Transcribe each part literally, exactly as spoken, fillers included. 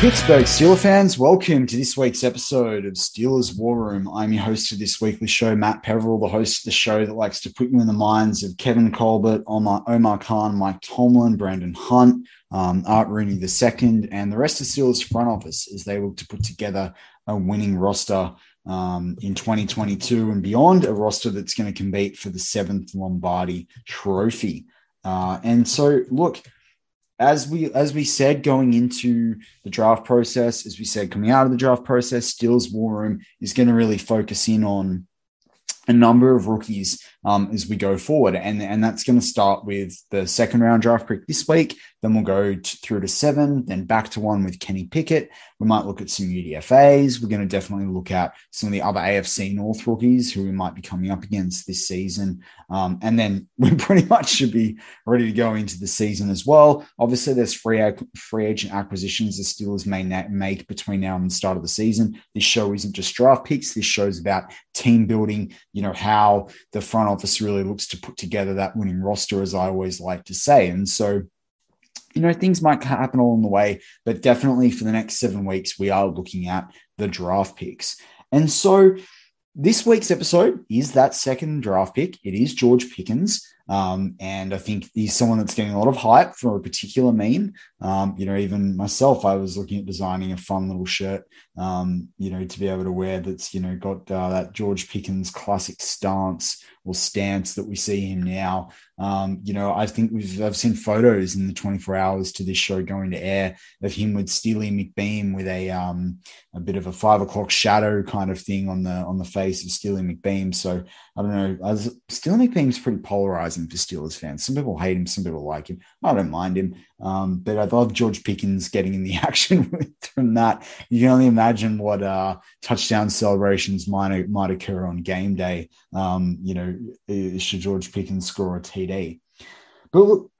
Pittsburgh Steelers fans, welcome to this week's episode of Steelers War Room. I'm your host of this weekly show, Matt Peverell, the host of the show that likes to put you in the minds of Kevin Colbert, Omar, Omar Khan, Mike Tomlin, Brandon Hunt, um, Art Rooney the second, and the rest of Steelers front office as they look to put together a winning roster um, in twenty twenty-two and beyond, a roster that's going to compete for the seventh Lombardi Trophy. Uh, and so, look... As we as we said going into the draft process, as we said coming out of the draft process, Steelers War Room is going to really focus in on a number of rookies um, as we go forward. And, and that's going to start with the second round draft pick this week. Then we'll go to, through to seven, then back to one with Kenny Pickett. We might look at some U D F As. We're going to definitely look at some of the other A F C North rookies who we might be coming up against this season. Um, and then we pretty much should be ready to go into the season as well. Obviously, there's free, free agent acquisitions the Steelers may make between now and the start of the season. This show isn't just draft picks. This show's about team building, you know, how the front office really looks to put together that winning roster, as I always like to say. And so, you know, things might happen along the way, but definitely for the next seven weeks, we are looking at the draft picks. And so this week's episode is that second draft pick. It is George Pickens. Um, and I think he's someone that's getting a lot of hype for a particular meme. Um, you know, even myself, I was looking at designing a fun little shirt, um, you know, to be able to wear that's, you know, got uh, that George Pickens classic stance or stance that we see him now. Um, you know, I think we've I've seen photos in the twenty-four hours to this show going to air of him with Steely McBeam with a um, a bit of a five o'clock shadow kind of thing on the on the face of Steely McBeam. So I don't know, I was, Steely McBeam's pretty polarizing for Steelers fans. Some people hate him, some people like him. I don't mind him, um, but I love George Pickens getting in the action with, from that. You can only imagine what uh, touchdown celebrations might might occur on game day. Um, you know, should George Pickens score a T D? But look,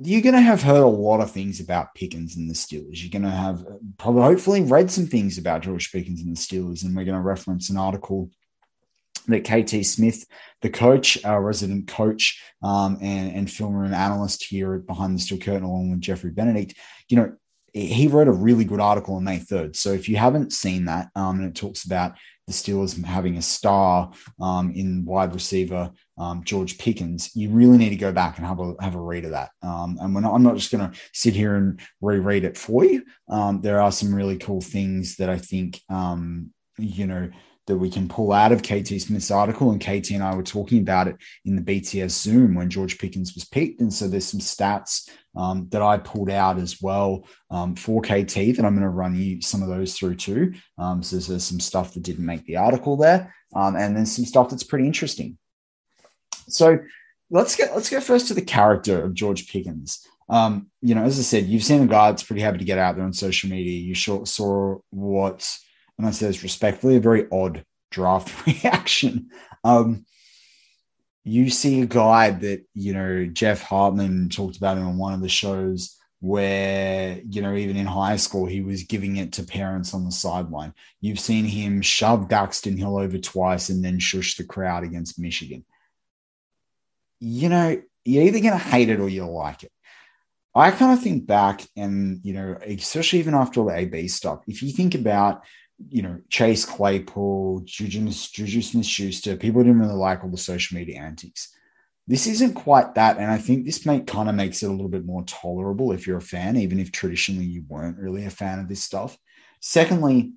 you're going to have heard a lot of things about Pickens and the Steelers. You're going to have probably, hopefully, read some things about George Pickens and the Steelers, and we're going to reference an article that K T Smith, the coach, our resident coach um, and, and film room analyst here at Behind the Steel Curtain, along with Jeffrey Benedict, you know, he wrote a really good article on May third. So if you haven't seen that, um, and it talks about the Steelers having a star um, in wide receiver um, George Pickens, you really need to go back and have a have a read of that. Um, and we're not, I'm not just going to sit here and reread it for you. Um, there are some really cool things that I think, um, you know, that we can pull out of K T Smith's article, and K T and I were talking about it in the B T S Zoom when George Pickens was picked. And so there's some stats um, that I pulled out as well um, for K T that I'm going to run you some of those through too. Um, so there's some stuff that didn't make the article there, um, and then some stuff that's pretty interesting. So let's get let's go first to the character of George Pickens. Um, you know, as I said, you've seen a guy that's pretty happy to get out there on social media. You sure saw what. And I says respectfully, a very odd draft reaction. Um, you see a guy that, you know, Jeff Hartman talked about him on one of the shows where, you know, even in high school, he was giving it to parents on the sideline. You've seen him shove Daxton Hill over twice and then shush the crowd against Michigan. You know, you're either going to hate it or you'll like it. I kind of think back and, you know, especially even after all the A B stuff, if you think about, you know, Chase Claypool, Juju, Juju Smith-Schuster, people didn't really like all the social media antics. This isn't quite that, and I think this make, kind of makes it a little bit more tolerable if you're a fan, even if traditionally you weren't really a fan of this stuff. Secondly,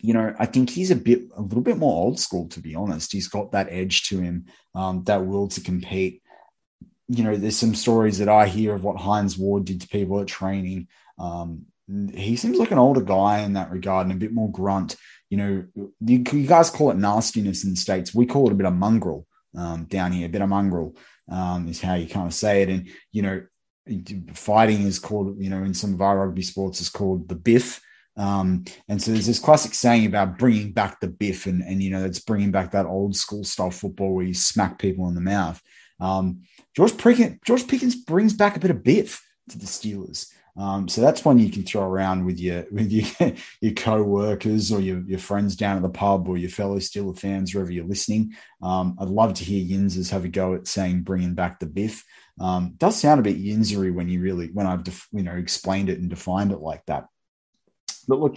you know, I think he's a bit, a little bit more old school, to be honest. He's got that edge to him, um, that will to compete. You know, there's some stories that I hear of what Hines Ward did to people at training. Um, He seems like an older guy in that regard and a bit more grunt. You know, you, you guys call it nastiness in the States. We call it a bit of mongrel um, down here. A bit of mongrel um, is how you kind of say it. And, you know, fighting is called, you know, in some of our rugby sports is called the biff. Um, and so there's this classic saying about bringing back the biff and, and you know, that's bringing back that old school style football where you smack people in the mouth. Um, George Pickens, George Pickens brings back a bit of biff to the Steelers. Um, so that's one you can throw around with your with your, your co-workers or your, your friends down at the pub or your fellow Steelers fans, wherever you're listening. Um, I'd love to hear Yinzers have a go at saying bringing back the Biff. Um, it does sound a bit Yinzery when you really when I've def, you know explained it and defined it like that. But look,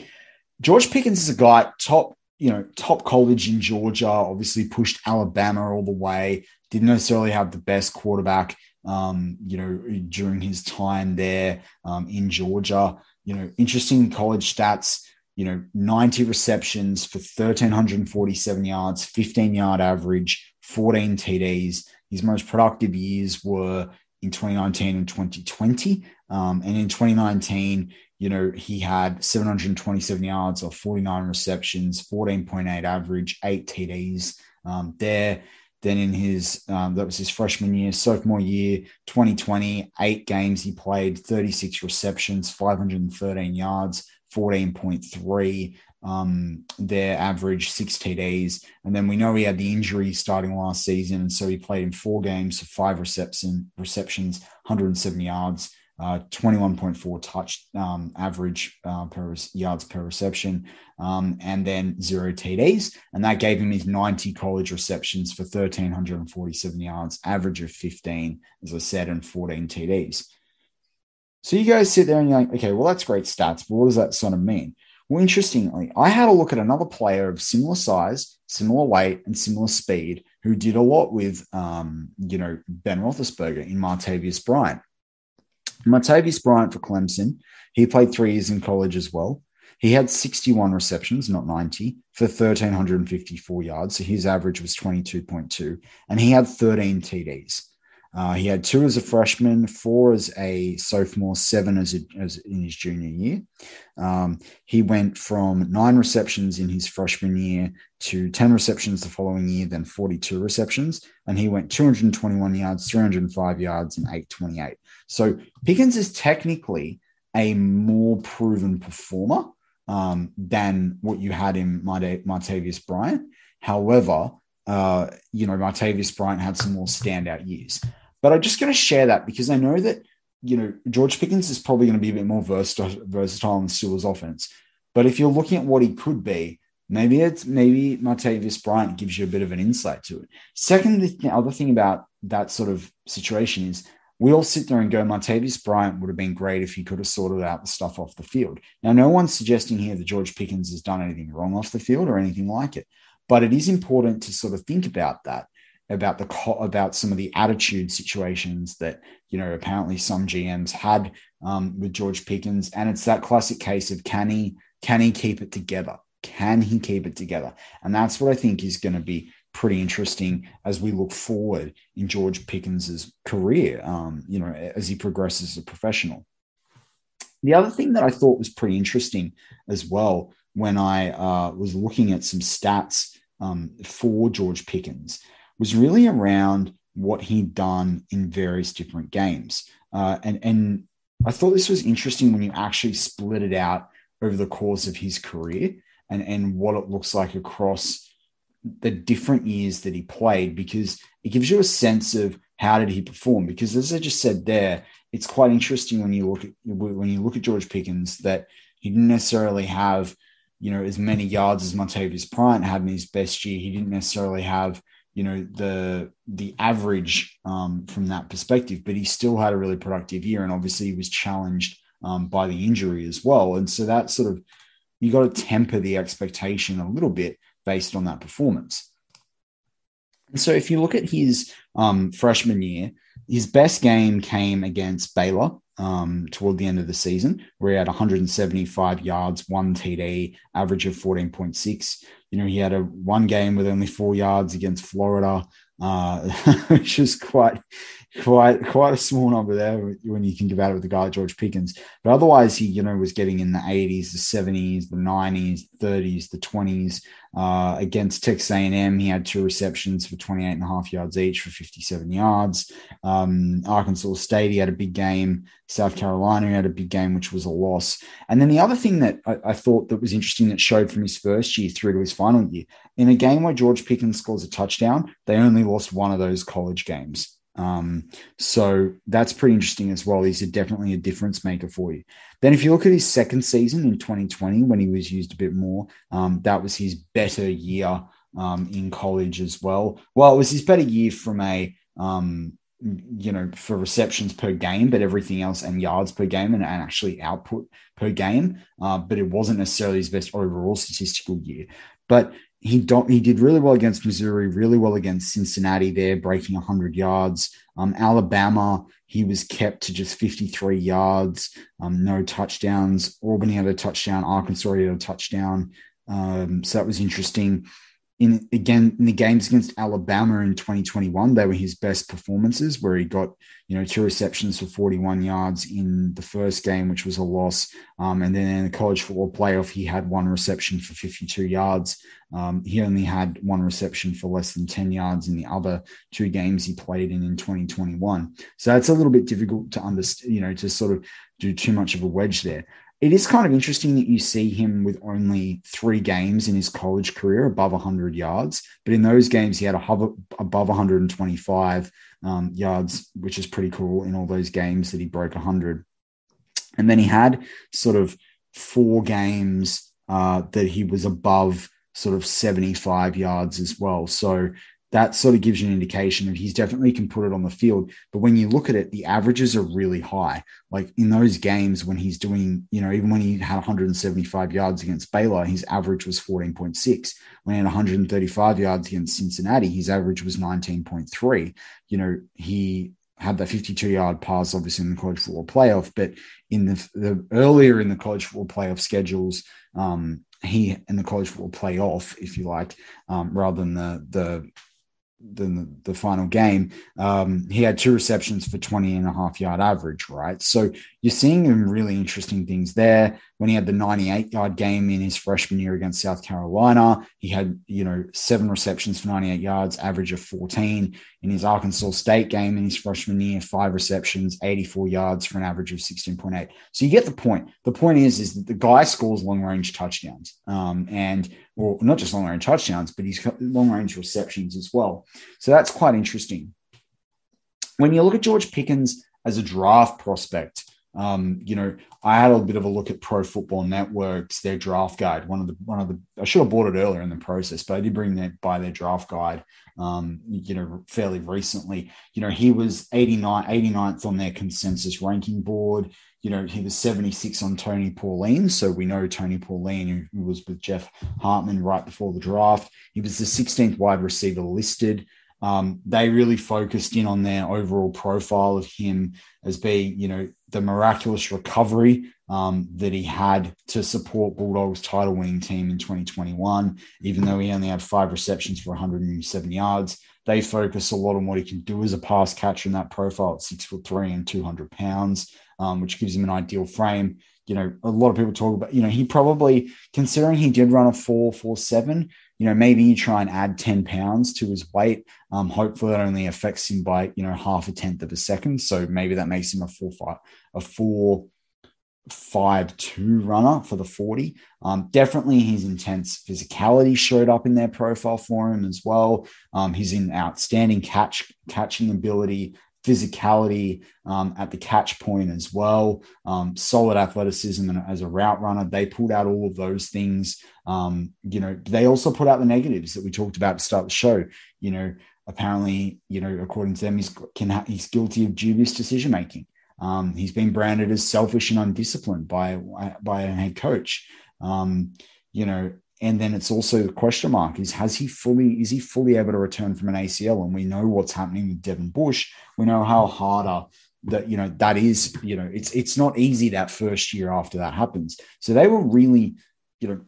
George Pickens is a guy top you know top college in Georgia. Obviously pushed Alabama all the way. Didn't necessarily have the best quarterback. Um, you know, during his time there um, in Georgia, you know, interesting college stats, you know, ninety receptions for one thousand three hundred forty-seven yards, fifteen-yard average, fourteen T Ds. His most productive years were in twenty nineteen and twenty twenty. Um, and in twenty nineteen, you know, he had seven hundred twenty-seven yards or forty-nine receptions, fourteen point eight average, eight T Ds um, there. Then in his, um, that was his freshman year, sophomore year, twenty twenty, eight games he played, thirty-six receptions, five hundred thirteen yards, fourteen point three um, their average, six T Ds. And then we know he had the injury starting last season. And so he played in four games, for five reception, receptions, one hundred seven yards, uh, twenty-one point four touch um, average uh, per yards per reception. Um, and then zero T Ds. And that gave him his ninety college receptions for one thousand three hundred forty-seven yards, average of fifteen, as I said, and fourteen T Ds. So you guys sit there and you're like, okay, well, that's great stats, but what does that sort of mean? Well, interestingly, I had a look at another player of similar size, similar weight, and similar speed who did a lot with, um, you know, Ben Roethlisberger in Martavis Bryant. Martavis Bryant for Clemson, he played three years in college as well. He had sixty-one receptions, not ninety, for one thousand three hundred fifty-four yards. So his average was twenty-two point two. And he had thirteen T Ds. Uh, he had two as a freshman, four as a sophomore, seven as, a, as in his junior year. Um, he went from nine receptions in his freshman year to ten receptions the following year, then forty-two receptions. And he went two hundred twenty-one yards, three hundred five yards, and eight twenty-eight. So Pickens is technically a more proven performer um, than what you had in Martavis Bryant. However, uh, you know, Martavis Bryant had some more standout years. But I'm just going to share that because I know that, you know, George Pickens is probably going to be a bit more versatile, versatile in the Steelers offense. But if you're looking at what he could be, maybe it's maybe Martavis Bryant gives you a bit of an insight to it. Second, the other thing about that sort of situation is we all sit there and go, Martavis Bryant would have been great if he could have sorted out the stuff off the field. Now, no one's suggesting here that George Pickens has done anything wrong off the field or anything like it. But it is important to sort of think about that, about the about some of the attitude situations that, you know, apparently some G Ms had um, with George Pickens. And it's that classic case of can he, can he keep it together? Can he keep it together? And that's what I think is going to be pretty interesting as we look forward in George Pickens's career, um, you know, as he progresses as a professional. The other thing that I thought was pretty interesting as well, when I uh, was looking at some stats um, for George Pickens, was really around what he'd done in various different games. Uh, and, and I thought this was interesting when you actually split it out over the course of his career and, and what it looks like across the different years that he played, because it gives you a sense of how did he perform? Because as I just said there, it's quite interesting when you look at, when you look at George Pickens that he didn't necessarily have, you know, as many yards as Martavis Bryant had in his best year. He didn't necessarily have, you know, the, the average um, from that perspective, but he still had a really productive year. And obviously he was challenged um, by the injury as well. And so that sort of, you got to temper the expectation a little bit based on that performance. And so if you look at his um, freshman year, his best game came against Baylor um, toward the end of the season, where he had one hundred seventy-five yards, one T D, average of fourteen point six. You know, he had a one game with only four yards against Florida, uh, which is quite, quite, quite a small number there when you think about it with the guy George Pickens. But otherwise, he, you know, was getting in the eighties, the seventies, the nineties, thirties, the twenties. Uh, against Texas A and M, he had two receptions for twenty-eight and a half yards each for fifty-seven yards. Um, Arkansas State, he had a big game. South Carolina, he had a big game, which was a loss. And then the other thing that I, I thought that was interesting that showed from his first year through to his final year, in a game where George Pickens scores a touchdown, they only lost one of those college games. Um, so that's pretty interesting as well. He's a, definitely a difference maker for you. Then if you look at his second season in twenty twenty, when he was used a bit more, um, that was his better year um, in college as well. Well, it was his better year from a, um, you know, for receptions per game, but everything else and yards per game and, and actually output per game. Uh, but it wasn't necessarily his best overall statistical year. But He don't, he did really well against Missouri, really well against Cincinnati there, breaking one hundred yards. Um, Alabama, he was kept to just fifty-three yards, um, no touchdowns. Auburn had a touchdown. Arkansas had a touchdown. Um, so that was interesting. In again, in the games against Alabama in twenty twenty-one, they were his best performances, where he got, you know, two receptions for forty-one yards in the first game, which was a loss. Um, and then in the college football playoff, he had one reception for fifty-two yards. Um, he only had one reception for less than ten yards in the other two games he played in in twenty twenty-one. So it's a little bit difficult to understand, you know, to sort of do too much of a wedge there. It is kind of interesting that you see him with only three games in his college career above one hundred yards, but in those games he had a hover above one hundred twenty-five um, yards, which is pretty cool in all those games that he broke one hundred. And then he had sort of four games uh, that he was above sort of seventy-five yards as well. So that sort of gives you an indication that he's definitely can put it on the field. But when you look at it, the averages are really high. Like in those games when he's doing, you know, even when he had one hundred seventy-five yards against Baylor, his average was fourteen point six. When he had one hundred thirty-five yards against Cincinnati, his average was nineteen point three. You know, he had that fifty-two yard pass, obviously, in the college football playoff, but in the, the earlier in the college football playoff schedules, um, he and the college football playoff, if you like, um, rather than the, the, than the final game, um, he had two receptions for twenty and a half yard average, right? So you're seeing some really interesting things there. When he had the ninety-eight yard game in his freshman year against South Carolina, he had, you know, seven receptions for ninety-eight yards, average of fourteen. In his Arkansas State game in his freshman year, five receptions, eighty-four yards for an average of sixteen point eight. So you get the point. The point is, is that the guy scores long range touchdowns, um, and well, not just long range touchdowns, but he's got long range receptions as well. So that's quite interesting. When you look at George Pickens as a draft prospect, um, you know, I had a bit of a look at Pro Football Network's, their draft guide. One of the, one of the, I should have bought it earlier in the process, but I did bring that by their draft guide, um, you know, fairly recently. You know, he was eighty-ninth on their consensus ranking board. You know, he was seventy-six on Tony Pauline. So we know Tony Pauline, who was with Jeff Hartman right before the draft. He was the sixteenth wide receiver listed. Um, they really focused in on their overall profile of him as being, you know, the miraculous recovery um, that he had to support Bulldogs' title-winning team in twenty twenty-one, even though he only had five receptions for one hundred seven yards. They focus a lot on what he can do as a pass catcher in that profile at six foot three and two hundred pounds. Um, which gives him an ideal frame. You know, a lot of people talk about, you know, he probably, considering he did run a four four seven, you know, maybe you try and add ten pounds to his weight. Um, hopefully that only affects him by, you know, half a tenth of a second. So maybe that makes him a four five, a four five two runner for the forty. Um, definitely his intense physicality showed up in their profile for him as well. Um, he's in outstanding catch catching ability, physicality um, at the catch point as well, um, solid athleticism and as a route runner. They pulled out all of those things. Um, you know, they also put out the negatives that we talked about to start the show. You know, apparently, you know, according to them, he's, can ha- he's guilty of dubious decision-making. Um, he's been branded as selfish and undisciplined by, by a head coach. Um, you know, and then it's also the question mark is, has he fully, is he fully able to return from an A C L? And we know what's happening with Devin Bush. We know how harder that, you know, that is, you know, it's, it's not easy that first year after that happens. So they were really, you know,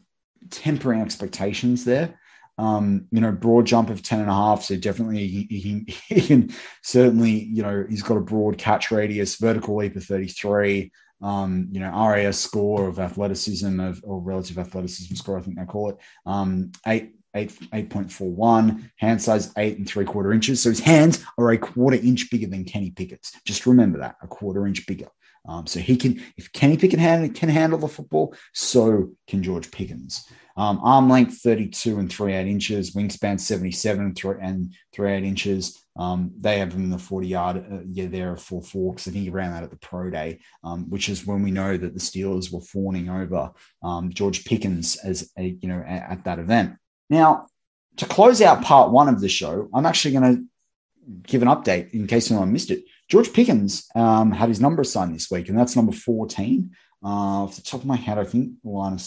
tempering expectations there. Um, you know, broad jump of ten and a half. So definitely he, he, he can certainly, you know, he's got a broad catch radius, vertical leap of thirty-three. Um, you know, R A S score of athleticism of, or relative athleticism score, I think they call it, um, eight, eight, eight point four one, hand size eight and three quarter inches. So his hands are a quarter inch bigger than Kenny Pickett's. Just remember that, a quarter inch bigger. Um, so he can, if Kenny Pickett can, can handle the football, so can George Pickens. Um, arm length thirty-two and three eighth inches, wingspan seventy-seven and three eighth inches. Um, they have him in the forty yard. Uh, yeah, they're a four four, because I think he ran that at the pro day, um, which is when we know that the Steelers were fawning over um, George Pickens as a, you know, at, at that event. Now, to close out part one of the show, I'm actually going to give an update in case anyone missed it. George Pickens um, had his number assigned this week, and that's number fourteen. Uh, off the top of my head, I think Lima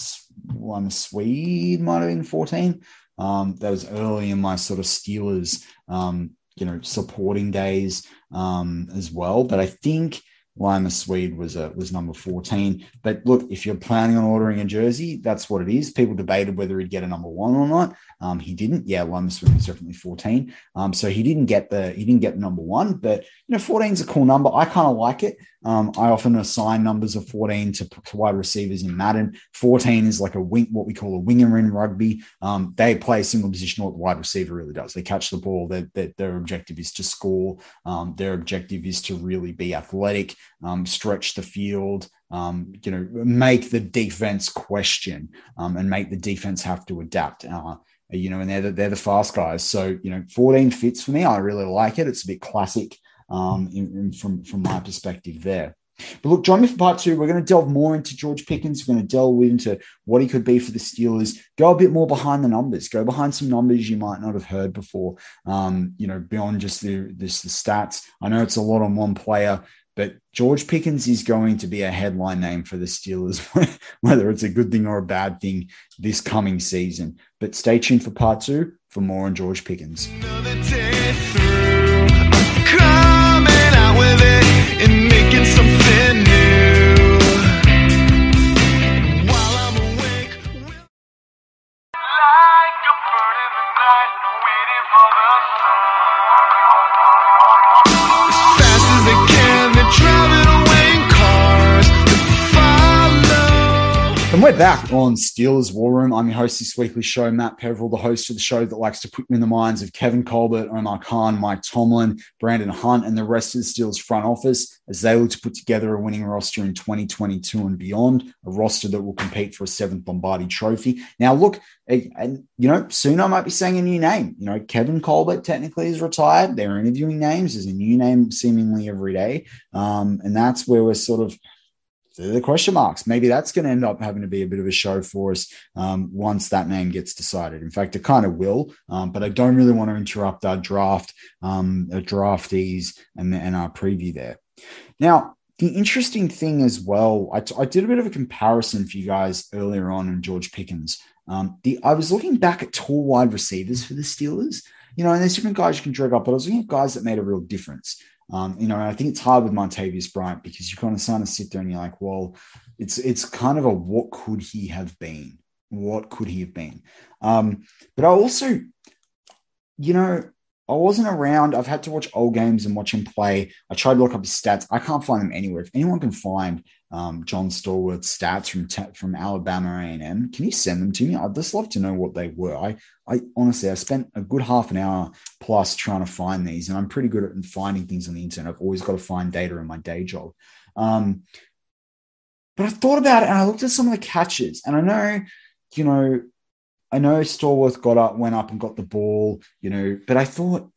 Swede might have been fourteen. Um, that was early in my sort of Steelers, um, you know, supporting days um, as well. But I think Lima Swede was a, was number fourteen. But look, if you're planning on ordering a jersey, that's what it is. People debated whether he'd get a number one or not. Um, he didn't. Yeah, Lima Swede was definitely fourteen. Um, so he didn't get the he didn't get the number one. But you know, fourteen is a cool number. I kind of like it. Um, I often assign numbers of fourteen to, to wide receivers in Madden. fourteen is like a wing, what we call a winger in rugby. Um, they play a single position, what the wide receiver really does. They catch the ball. Their, their, their objective is to score. Um, their objective is to really be athletic, um, stretch the field, um, you know, make the defense question um, and make the defense have to adapt. Uh, you know, and they're the, they're the fast guys. So, you know, fourteen fits for me. I really like it. It's a bit classic. Um, in, in, from from my perspective there. But look, join me for part two. We're going to delve more into George Pickens. We're going to delve into what he could be for the Steelers. Go a bit more behind the numbers. Go behind some numbers you might not have heard before, um, you know, beyond just the, this, the stats. I know it's a lot on one player, but George Pickens is going to be a headline name for the Steelers, whether it's a good thing or a bad thing this coming season. But stay tuned for part two for more on George Pickens. With it and making something new while I'm awake, like a bird in the night waiting for the sun, as fast as they can they're driving away in cars to follow. And we're back on Steelers War Room. I'm your host this weekly show, Matt Peverell, the host of the show that likes to put me in the minds of Kevin Colbert, Omar Khan, Mike Tomlin, Brandon Hunt, and the rest of the Steelers front office as they look to put together a winning roster in twenty twenty-two and beyond, a roster that will compete for a seventh Lombardi trophy. Now, look, and you know, soon I might be saying a new name. You know, Kevin Colbert technically is retired. They're interviewing names. There's a new name seemingly every day. Um, and that's where we're sort of, the question marks. Maybe that's going to end up having to be a bit of a show for us um, once that name gets decided. In fact, it kind of will, um, but I don't really want to interrupt our draft, um, our draftees and, and our preview there. Now, the interesting thing as well, I, t- I did a bit of a comparison for you guys earlier on in George Pickens. Um, the I was looking back at tall wide receivers for the Steelers, you know, and there's different guys you can drag up, but I was looking at guys that made a real difference. Um, you know, I think it's hard with Martavis Bryant because you kind of kind of sit there and you're like, well, it's it's kind of a what could he have been? What could he have been? Um, but I also, you know, I wasn't around. I've had to watch old games and watch him play. I tried to look up his stats. I can't find them anywhere. If anyone can find um, John Stallworth's stats from te- from Alabama A and M, can you send them to me? I'd just love to know what they were. I, I honestly, I spent a good half an hour plus trying to find these, and I'm pretty good at finding things on the internet. I've always got to find data in my day job. Um, but I thought about it, and I looked at some of the catches, and I know, you know, I know Stallworth got up, went up and got the ball, you know, but I thought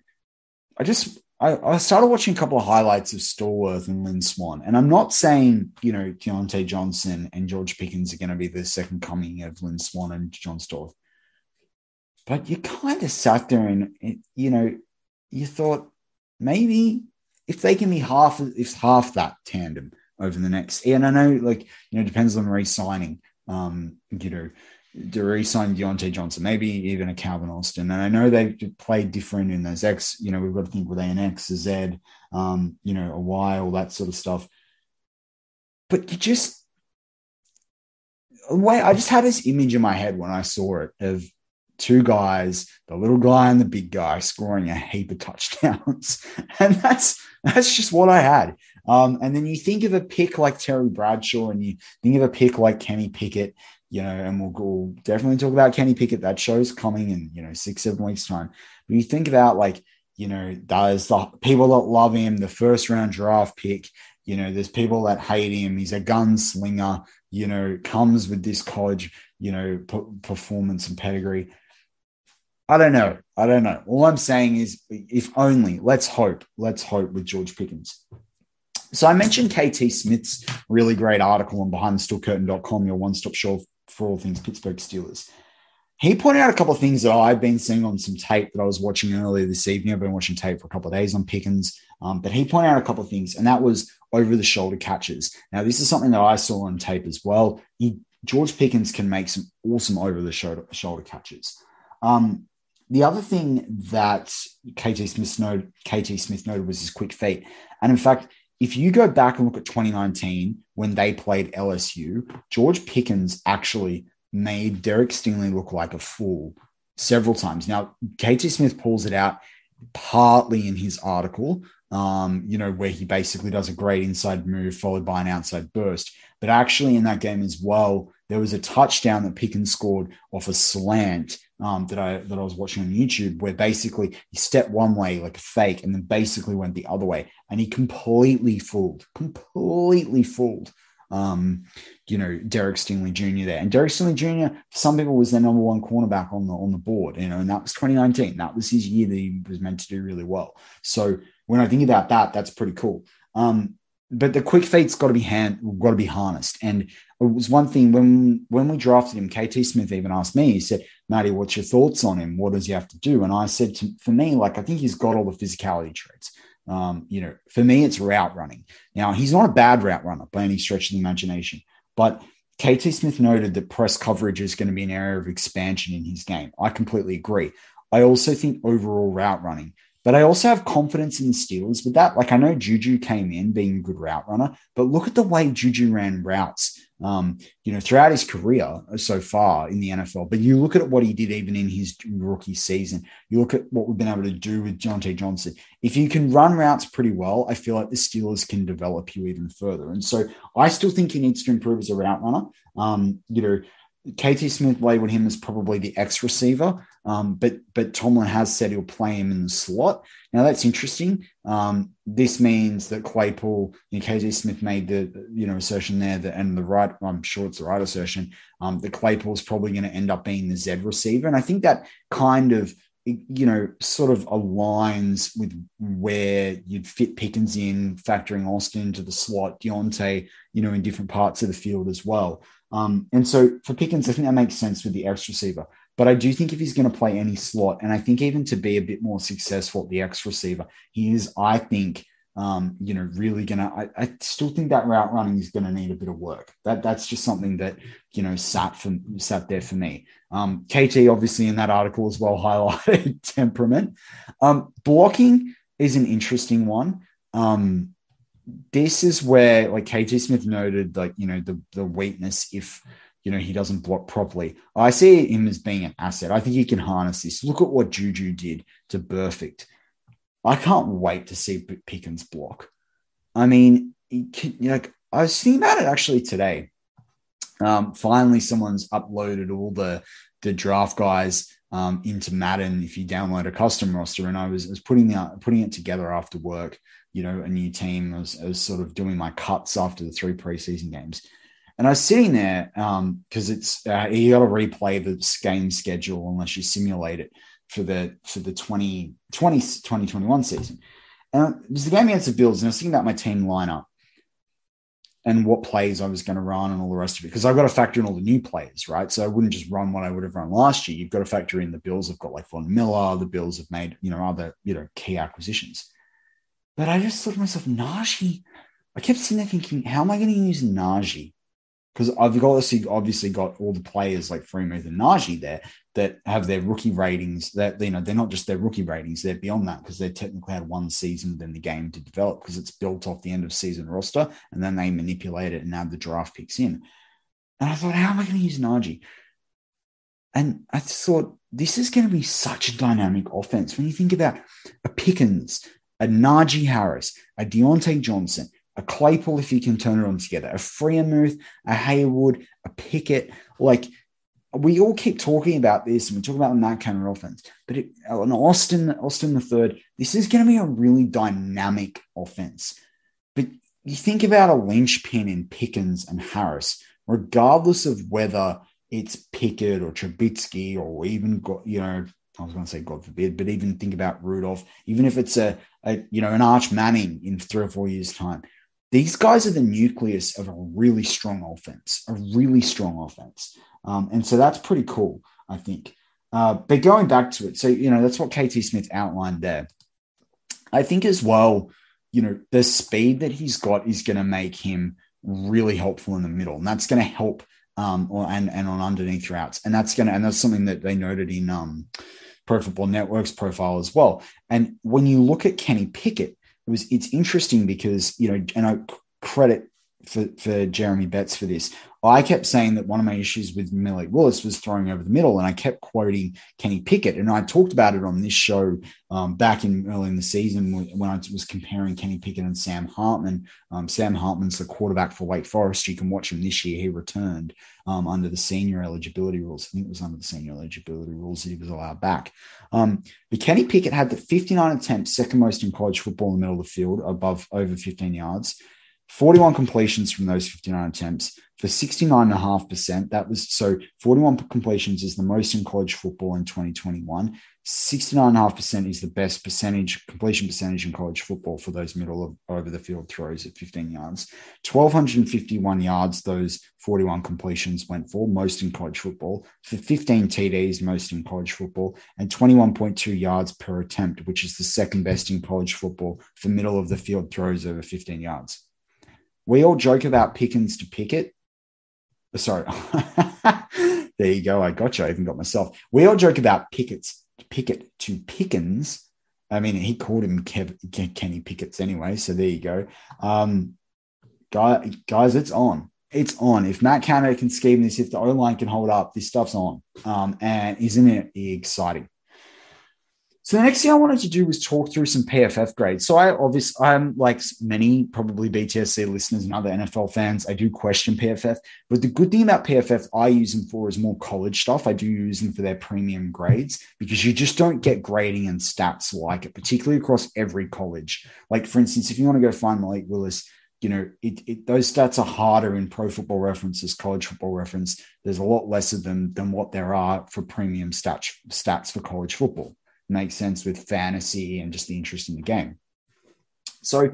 I just, I, I started watching a couple of highlights of Stallworth and Lynn Swan. And I'm not saying, you know, Diontae Johnson and George Pickens are going to be the second coming of Lynn Swan and John Stallworth. But you kind of sat there and, you know, you thought maybe if they can be half, if half that tandem over the next, and I know like, you know, it depends on re-signing, um, you know, to re-sign Diontae Johnson, maybe even a Calvin Austin. And I know they've played different in those X, you know, we've got to think with an X, a Z, um, you know, a Y, all that sort of stuff. But you just, wait, I just had this image in my head when I saw it of two guys, the little guy and the big guy, scoring a heap of touchdowns. And that's, that's just what I had. Um, and then you think of a pick like Terry Bradshaw and you think of a pick like Kenny Pickett, you know, and we'll, we'll definitely talk about Kenny Pickett. That show's coming in, you know, six, seven weeks' time. But you think about, like, you know, there's the people that love him, the first round draft pick, You know, there's people that hate him. He's a gunslinger, you know, comes with this college, you know, p- performance and pedigree. I don't know. I don't know. All I'm saying is, if only, let's hope, let's hope with George Pickens. So I mentioned K T Smith's really great article on behind the steel curtain dot com, your one-stop shop for all things Pittsburgh Steelers. He pointed out a couple of things that I've been seeing on some tape that I was watching earlier this evening. I've been watching tape for a couple of days on Pickens, um, but he pointed out a couple of things, and that was over-the-shoulder catches. Now, this is something that I saw on tape as well. He, George Pickens can make some awesome over-the-shoulder shoulder catches. Um, the other thing that K T Smith noted, K T Smith noted was his quick feet. And in fact, if you go back and look at twenty nineteen, when they played L S U, George Pickens actually made Derek Stingley look like a fool several times. Now, K T Smith pulls it out partly in his article, um, you know, where he basically does a great inside move followed by an outside burst. But actually in that game as well, there was a touchdown that Pickens scored off a slant um, that I that I was watching on YouTube, where basically he stepped one way like a fake and then basically went the other way. And he completely fooled, completely fooled. Um, you know, Derek Stingley Junior there. And Derek Stingley Junior, for some people, was their number one cornerback on the on the board, you know, and that was twenty nineteen. That was his year that he was meant to do really well. So when I think about that, that's pretty cool. Um, but the quick feet's got to be hand, got to be harnessed. And it was one thing when when we drafted him, K T Smith even asked me, he said, Matty, what's your thoughts on him? What does he have to do? And I said, to, for me, like, I think he's got all the physicality traits. Um, you know, for me, it's route running. Now, he's not a bad route runner by any stretch of the imagination, but K T Smith noted that press coverage is going to be an area of expansion in his game. I completely agree. I also think overall route running, but I also have confidence in the Steelers with that. Like, I know Juju came in being a good route runner, but look at the way Juju ran routes, um, you know, throughout his career so far in the N F L. But you look at what he did even in his rookie season. You look at what we've been able to do with Diontae Johnson. If you can run routes pretty well, I feel like the Steelers can develop you even further. And so I still think he needs to improve as a route runner. Um, you know, K T Smith labeled him as probably the X receiver, um, but but Tomlin has said he'll play him in the slot. Now, that's interesting. Um, this means that Claypool, you know, K T Smith made the you know assertion there, that, and the right, I'm sure it's the right assertion, um, that Claypool's probably going to end up being the Z receiver. And I think that kind of, you know, sort of aligns with where you'd fit Pickens in, factoring Austin into the slot, Diontae, you know, in different parts of the field as well. Um, and so for Pickens, I think that makes sense with the X receiver. But I do think if he's going to play any slot, and I think even to be a bit more successful at the X receiver, he is, I think, um, you know, really going to – I still think that route running is going to need a bit of work. That That's just something that, you know, sat for, sat there for me. Um, K T, obviously, in that article as well, highlighted temperament. Um, blocking is an interesting one. Um This is where, like, K T Smith noted, like, you know, the, the weakness if, you know, he doesn't block properly. I see him as being an asset. I think he can harness this. Look at what Juju did to Burfict. I can't wait to see Pickens block. I mean, can, like, I was thinking about it actually today. Um, finally, someone's uploaded all the, the draft guys um, into Madden if you download a custom roster, and I was, was putting the, putting it together after work. You know, a new team. I was, I was sort of doing my cuts after the three preseason games. And I was sitting there um, because it's uh, you got to replay the game schedule unless you simulate it for the for the twenty twenty, twenty twenty-one season. And it was the game against the Bills, and I was thinking about my team lineup and what plays I was going to run and all the rest of it, because I've got to factor in all the new players, right? So I wouldn't just run what I would have run last year. You've got to factor in the Bills have got like Von Miller. The Bills have made, you know, other, you know, key acquisitions. But I just thought to myself, Najee, I kept sitting there thinking, how am I going to use Najee? Because I've obviously, obviously got all the players like Freemuth and Najee there that have their rookie ratings. That, you know, they're not just their rookie ratings, they're beyond that, because they technically had one season within the game to develop, because it's built off the end of season roster, and then they manipulate it and add the draft picks in. And I thought, how am I going to use Najee? And I thought, this is going to be such a dynamic offense. When you think about a Pickens, a Najee Harris, a Diontae Johnson, a Claypool, if you can turn it on together, a Freemuth, a Haywood, a Pickett. Like, we all keep talking about this, and we talk about that kind of offense. But it, an Austin, Austin the third, this is going to be a really dynamic offense. But you think about a linchpin in Pickens and Harris, regardless of whether it's Pickett or Trubisky or even, you know, I was going to say God forbid, but even think about Rudolph, even if it's a, a you know, an Arch Manning in three or four years' time. These guys are the nucleus of a really strong offense, a really strong offense. Um, and so that's pretty cool, I think. Uh, but going back to it, so, you know, that's what K T Smith outlined there. I think as well, you know, the speed that he's got is going to make him really helpful in the middle. And that's going to help um, or, and, and on underneath routes. And that's going to, and that's something that they noted in um, Pro Football Network's profile as well. And when you look at Kenny Pickett, It was, it's interesting because, you know, and I credit for, for Jeremy Betts for this. I kept saying that one of my issues with Malik Willis was throwing over the middle, and I kept quoting Kenny Pickett. And I talked about it on this show um, back in early in the season when I was comparing Kenny Pickett and Sam Hartman. Um, Sam Hartman's the quarterback for Wake Forest. You can watch him this year. He returned um, under the senior eligibility rules. I think it was under the senior eligibility rules that he was allowed back. Um, but Kenny Pickett had the fifty-nine attempts, second most in college football in the middle of the field, above over fifteen yards. forty-one completions from those fifty-nine attempts for sixty-nine point five percent. That was so forty-one completions is the most in college football in twenty twenty-one. sixty-nine point five percent is the best percentage, completion percentage in college football for those middle of over the field throws at fifteen yards. one thousand two hundred fifty-one yards, those forty-one completions went for, most in college football. For fifteen T Ds, most in college football, and twenty-one point two yards per attempt, which is the second best in college football for middle of the field throws over fifteen yards. We all joke about Pickens to Pickett. Sorry. There you go. I got you. I even got myself. We all joke about Pickett's Pickett to Pickens. I mean, he called him Kev, Kenny Pickett's anyway. So there you go. Um, guys, guys, it's on. It's on. If Matt Canada can scheme this, if the O-line can hold up, this stuff's on. Um, and isn't it exciting? So the next thing I wanted to do was talk through some P F F grades. So I obviously, I'm like many probably B T S C listeners and other N F L fans, I do question P F F, but the good thing about P F F I use them for is more college stuff. I do use them for their premium grades because you just don't get grading and stats like it, particularly across every college. Like for instance, if you want to go find Malik Willis, you know, it, it, those stats are harder in Pro Football Reference's college football reference. There's a lot less of them than what there are for premium stats, stats for college football. Makes sense with fantasy and just the interest in the game. So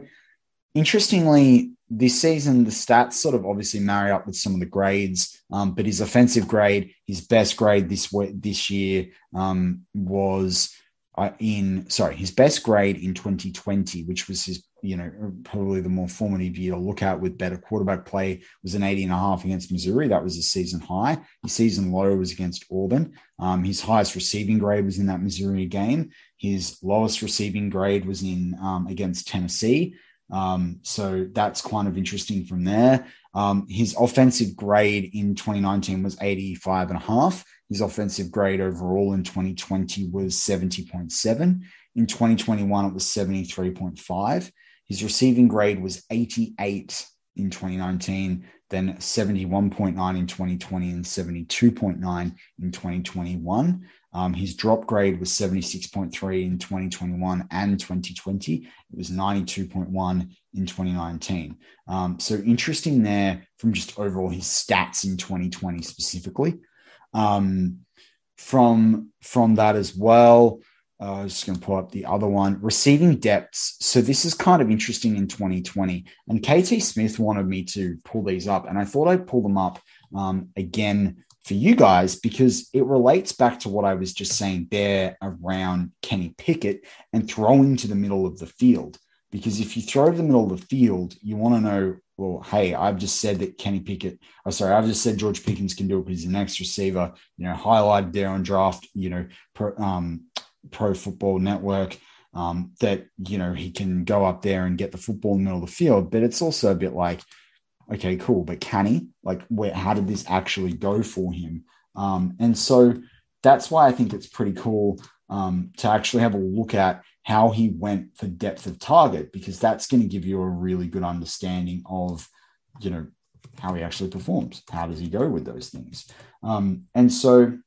interestingly, this season, the stats sort of obviously marry up with some of the grades, um, but his offensive grade, his best grade this this year um, was uh, in, sorry, his best grade in twenty twenty, which was his, you know, probably the more formative year to look at with better quarterback play, was an eighty and a half against Missouri. That was his season high. His season low was against Auburn. Um, his highest receiving grade was in that Missouri game. His lowest receiving grade was in um, against Tennessee. Um, so that's kind of interesting from there. Um, his offensive grade in twenty nineteen was eighty-five and a half. His offensive grade overall in twenty twenty was seventy point seven. In twenty twenty-one, it was seventy-three point five. His receiving grade was eighty-eight in twenty nineteen, then seventy-one point nine in twenty twenty and seventy-two point nine in twenty twenty-one. Um, his drop grade was seventy-six point three in twenty twenty-one and twenty twenty. It was ninety-two point one in twenty nineteen. Um, so interesting there from just overall his stats in twenty twenty specifically. Um, from, from that as well, Uh, I was just going to pull up the other one, receiving depths. So this is kind of interesting in twenty twenty. And K T Smith wanted me to pull these up, and I thought I'd pull them up um, again for you guys because it relates back to what I was just saying there around Kenny Pickett and throwing to the middle of the field. Because if you throw to the middle of the field, you want to know, well, hey, I've just said that Kenny Pickett, oh, sorry, I've just said George Pickens can do it because he's the next receiver, you know, highlighted there on draft, you know, per, um, Pro Football Network, um, that, you know, he can go up there and get the football in the middle of the field. But it's also a bit like, okay, cool, but can he? Like, where? How did this actually go for him? Um, and so that's why I think it's pretty cool um, to actually have a look at how he went for depth of target, because that's going to give you a really good understanding of, you know, how he actually performs. How does he go with those things? Um, and so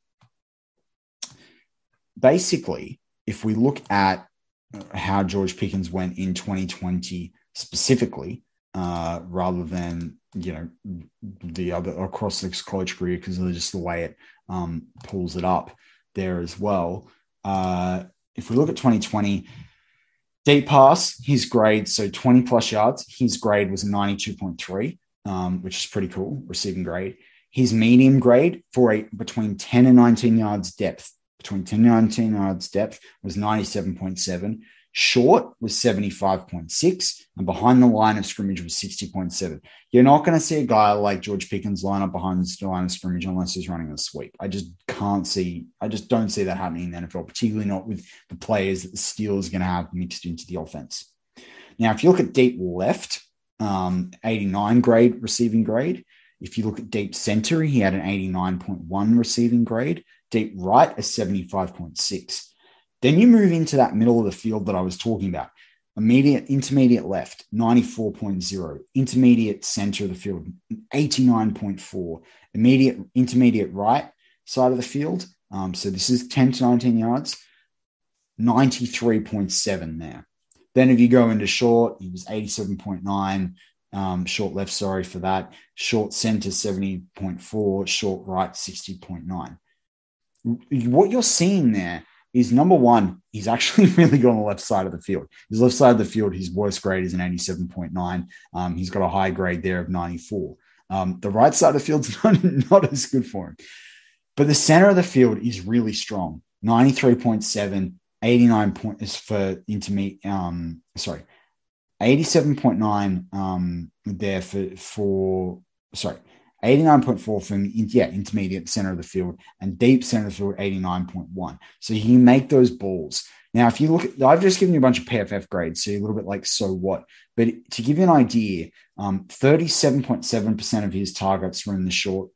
basically, if we look at how George Pickens went in twenty twenty specifically, uh, rather than, you know, the other across the college career, because of just the way it um, pulls it up there as well. Uh, if we look at twenty twenty, deep pass, his grade, so twenty plus yards, his grade was ninety-two point three, um, which is pretty cool, receiving grade. His medium grade for a between ten and nineteen yards depth, between ten and nineteen yards depth was ninety-seven point seven. Short was seventy-five point six, and behind the line of scrimmage was sixty point seven. You're not going to see a guy like George Pickens line up behind the line of scrimmage unless he's running a sweep. I just can't see, I just don't see that happening in the N F L, particularly not with the players that the Steelers are going to have mixed into the offense. Now, if you look at deep left, um, eighty-nine grade receiving grade. If you look at deep center, he had an eighty-nine point one receiving grade. Deep right, a seventy-five point six. Then you move into that middle of the field that I was talking about. Immediate, intermediate left, ninety-four point zero. Intermediate center of the field, eighty-nine point four. Immediate, intermediate right side of the field. Um, so this is ten to nineteen yards, ninety-three point seven there. Then if you go into short, it was eighty-seven point nine. Um, short left, sorry for that. Short center, seventy point four. Short right, sixty point nine. What you're seeing there is, number one, he's actually really good on the left side of the field. His left side of the field, his worst grade is an eighty-seven point nine. Um, he's got a high grade there of ninety-four. Um, the right side of the field's not, not as good for him. But the center of the field is really strong. ninety-three point seven, eighty-nine point is for intermediate, um, sorry, eighty-seven point nine um, there for, for, sorry, eighty-nine point four from, yeah, intermediate center of the field, and deep center of the field, eighty-nine point one. So you can make those balls. Now, if you look at, I've just given you a bunch of P F F grades, so you're a little bit like, so what? But to give you an idea, um, thirty-seven point seven percent of his targets were in the short,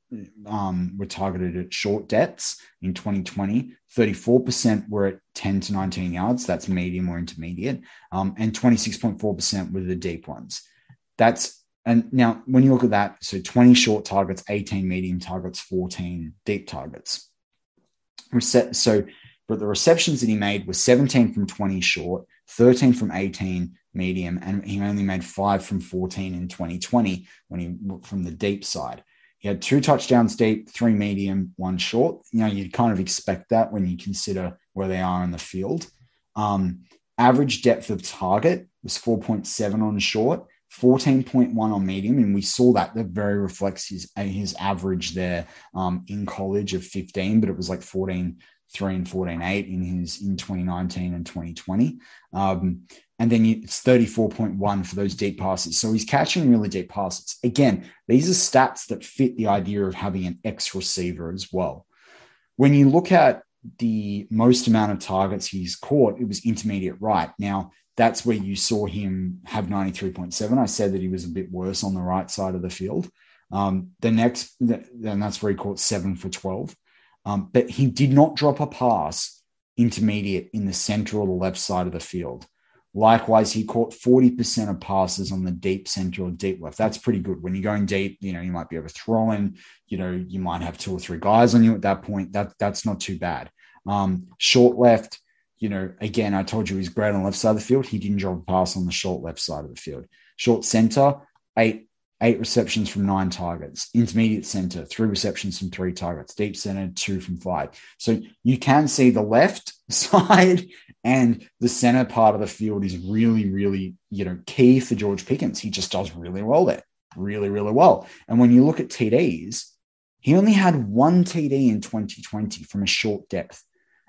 um, were targeted at short depths in twenty twenty. thirty-four percent were at ten to nineteen yards. That's medium or intermediate. Um, and twenty-six point four percent were the deep ones. That's, And now when you look at that, so twenty short targets, eighteen medium targets, fourteen deep targets. So, but the receptions that he made were seventeen from twenty short, thirteen from eighteen medium, and he only made five from fourteen in twenty twenty when he from the deep side. He had two touchdowns deep, three medium, one short. You know, you'd kind of expect that when you consider where they are in the field. Um, average depth of target was four point seven on short, fourteen point one on medium, and we saw that that very reflects his his average there um, in college of fifteen, but it was like fourteen point three and fourteen point eight in his in twenty nineteen and twenty twenty. Um, and then you, it's thirty-four point one for those deep passes. So he's catching really deep passes. Again, these are stats that fit the idea of having an X receiver as well. When you look at the most amount of targets he's caught, it was intermediate right. Now, that's where you saw him have ninety-three point seven. I said that he was a bit worse on the right side of the field. Um, the next, and that's where he caught seven for twelve. Um, but he did not drop a pass intermediate in the center or the left side of the field. Likewise, he caught forty percent of passes on the deep center or deep left. That's pretty good. When you're going deep, you know, you might be overthrowing, you know, you might have two or three guys on you at that point. That, that's not too bad. Um, short left, you know, again, I told you he's great on the left side of the field. He didn't drop a pass on the short left side of the field. Short center, eight eight receptions from nine targets. Intermediate center, three receptions from three targets. Deep center, two from five. So you can see the left side and the center part of the field is really, really, you know, key for George Pickens. He just does really well there, really, really well. And when you look at T Ds, he only had one T D in twenty twenty from a short depth.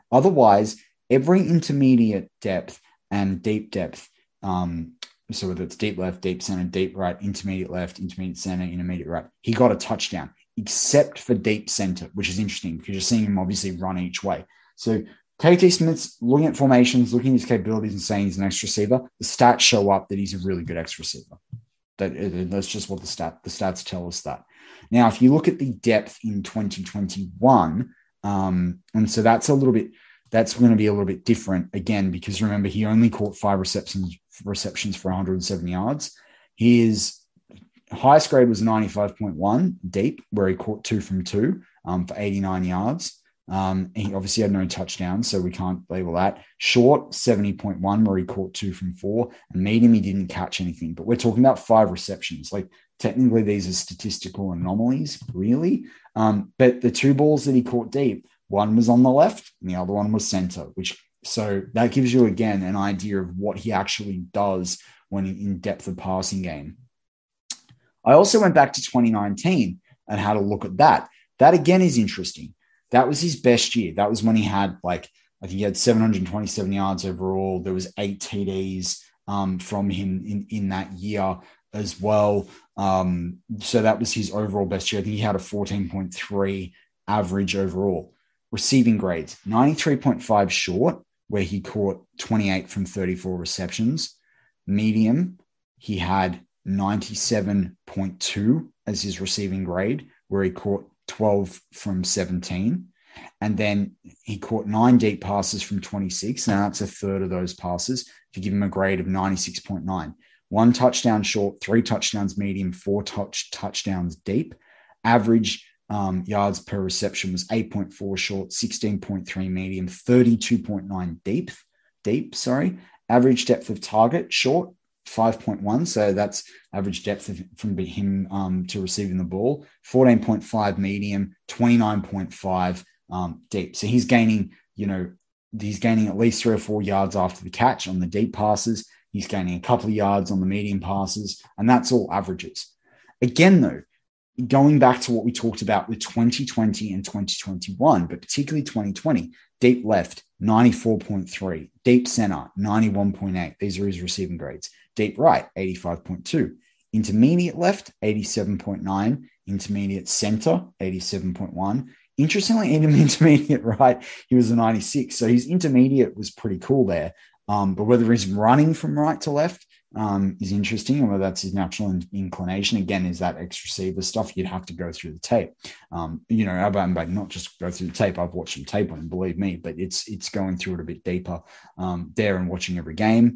Otherwise, every intermediate depth and deep depth, um, so whether it's deep left, deep center, deep right, intermediate left, intermediate center, intermediate right, he got a touchdown, except for deep center, which is interesting because you're seeing him obviously run each way. So K T Smith's looking at formations, looking at his capabilities and saying he's an X receiver. The stats show up that he's a really good X receiver. That, that's just what the, stat, the stats tell us that. Now, if you look at the depth in twenty twenty-one, um, and so that's a little bit... that's going to be a little bit different again, because remember, he only caught five receptions receptions for one hundred seven yards. His highest grade was ninety-five point one deep, where he caught two from two um, for eighty-nine yards. Um, he obviously had no touchdowns, so we can't label that. Short, seventy point one, where he caught two from four. And medium, he didn't catch anything. But we're talking about five receptions. Like, technically, these are statistical anomalies, really. Um, but the two balls that he caught deep, one was on the left and the other one was center, which so that gives you, again, an idea of what he actually does when in depth of passing game. I also went back to twenty nineteen and had a look at that. That, again, is interesting. That was his best year. That was when he had, like, I think he had seven hundred twenty-seven yards overall. There was eight T Ds um, from him in, in that year as well. Um, so that was his overall best year. I think he had a fourteen point three average overall. Receiving grades, ninety-three point five short, where he caught twenty-eight from thirty-four receptions. Medium, he had ninety-seven point two as his receiving grade, where he caught twelve from seventeen. And then he caught nine deep passes from twenty-six. Now that's a third of those passes to give him a grade of ninety-six point nine. One touchdown short, three touchdowns medium, four touch touchdowns deep. Average Um, yards per reception was eight point four short, sixteen point three medium, thirty-two point nine deep, deep, sorry. Average depth of target short, five point one. So that's average depth of, from him um, to receiving the ball, fourteen point five medium, twenty-nine point five um, deep. So he's gaining, you know, he's gaining at least three or four yards after the catch on the deep passes. He's gaining a couple of yards on the medium passes, and that's all averages. Again, though, going back to what we talked about with twenty twenty and twenty twenty-one, but particularly twenty twenty, deep left, ninety-four point three, deep center, ninety-one point eight. These are his receiving grades. Deep right, eighty-five point two, intermediate left, eighty-seven point nine, intermediate center, eighty-seven point one. Interestingly, in intermediate right, he was a ninety-six. So his intermediate was pretty cool there. Um, but whether he's running from right to left, Um, is interesting, and whether that's his natural in- inclination, again, is that ex-receiver stuff. You'd have to go through the tape. Um, you know, I'm not just go through the tape. I've watched some tape on him, believe me, but it's it's going through it a bit deeper um, there and watching every game.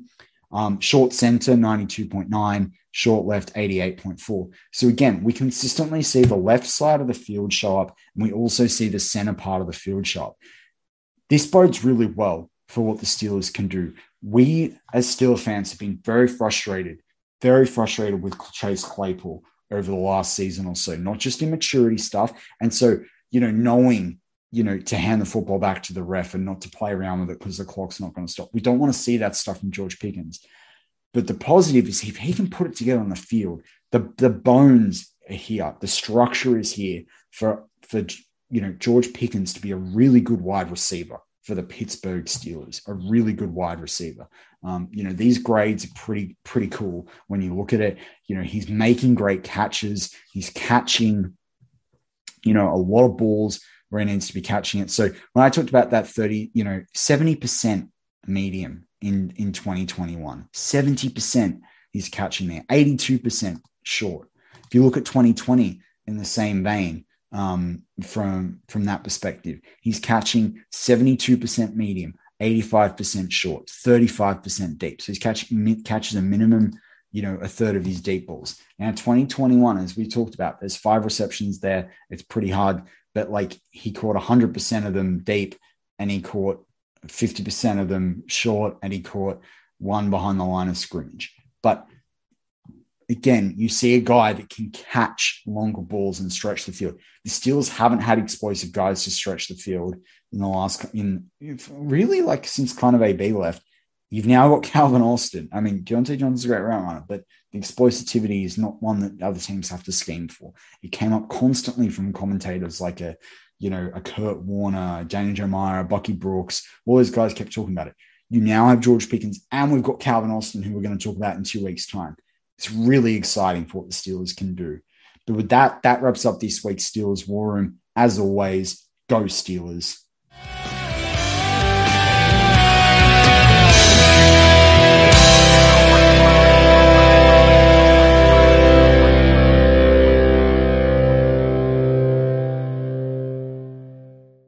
Um, short center, ninety-two point nine, short left, eighty-eight point four. So again, we consistently see the left side of the field show up, and we also see the center part of the field show up. This bodes really well for what the Steelers can do. We, as Steelers fans, have been very frustrated, very frustrated with Chase Claypool over the last season or so, not just immaturity stuff. And so, you know, knowing, you know, to hand the football back to the ref and not to play around with it because the clock's not going to stop. We don't want to see that stuff from George Pickens. But the positive is if he can put it together on the field, the, the bones are here, the structure is here for, for, you know, George Pickens to be a really good wide receiver for the Pittsburgh Steelers, a really good wide receiver. Um, you know, these grades are pretty, pretty cool when you look at it. You know, he's making great catches. He's catching, you know, a lot of balls where he needs to be catching it. So when I talked about that thirty, you know, seventy percent medium in, in twenty twenty-one, seventy percent he's catching there, eighty-two percent short. If you look at twenty twenty in the same vein, Um, from from that perspective, he's catching seventy-two percent medium, eighty-five percent short, thirty-five percent deep. So he's catching catches a minimum, you know, a third of his deep balls. Now, twenty twenty-one, as we talked about, there's five receptions there. It's pretty hard, but like he caught one hundred percent of them deep, and he caught fifty percent of them short, and he caught one behind the line of scrimmage. But again, you see a guy that can catch longer balls and stretch the field. The Steelers haven't had explosive guys to stretch the field in the last, in really like since kind of A B left. You've now got Calvin Austin. I mean, Diontae Johnson's a great route runner, but the explosivity is not one that other teams have to scheme for. It came up constantly from commentators like a, you know, a Kurt Warner, Danny Jeremiah, Bucky Brooks. All those guys kept talking about it. You now have George Pickens, and we've got Calvin Austin, who we're going to talk about in two weeks' time. It's really exciting for what the Steelers can do. But with that, that wraps up this week's Steelers War Room. As always, go Steelers.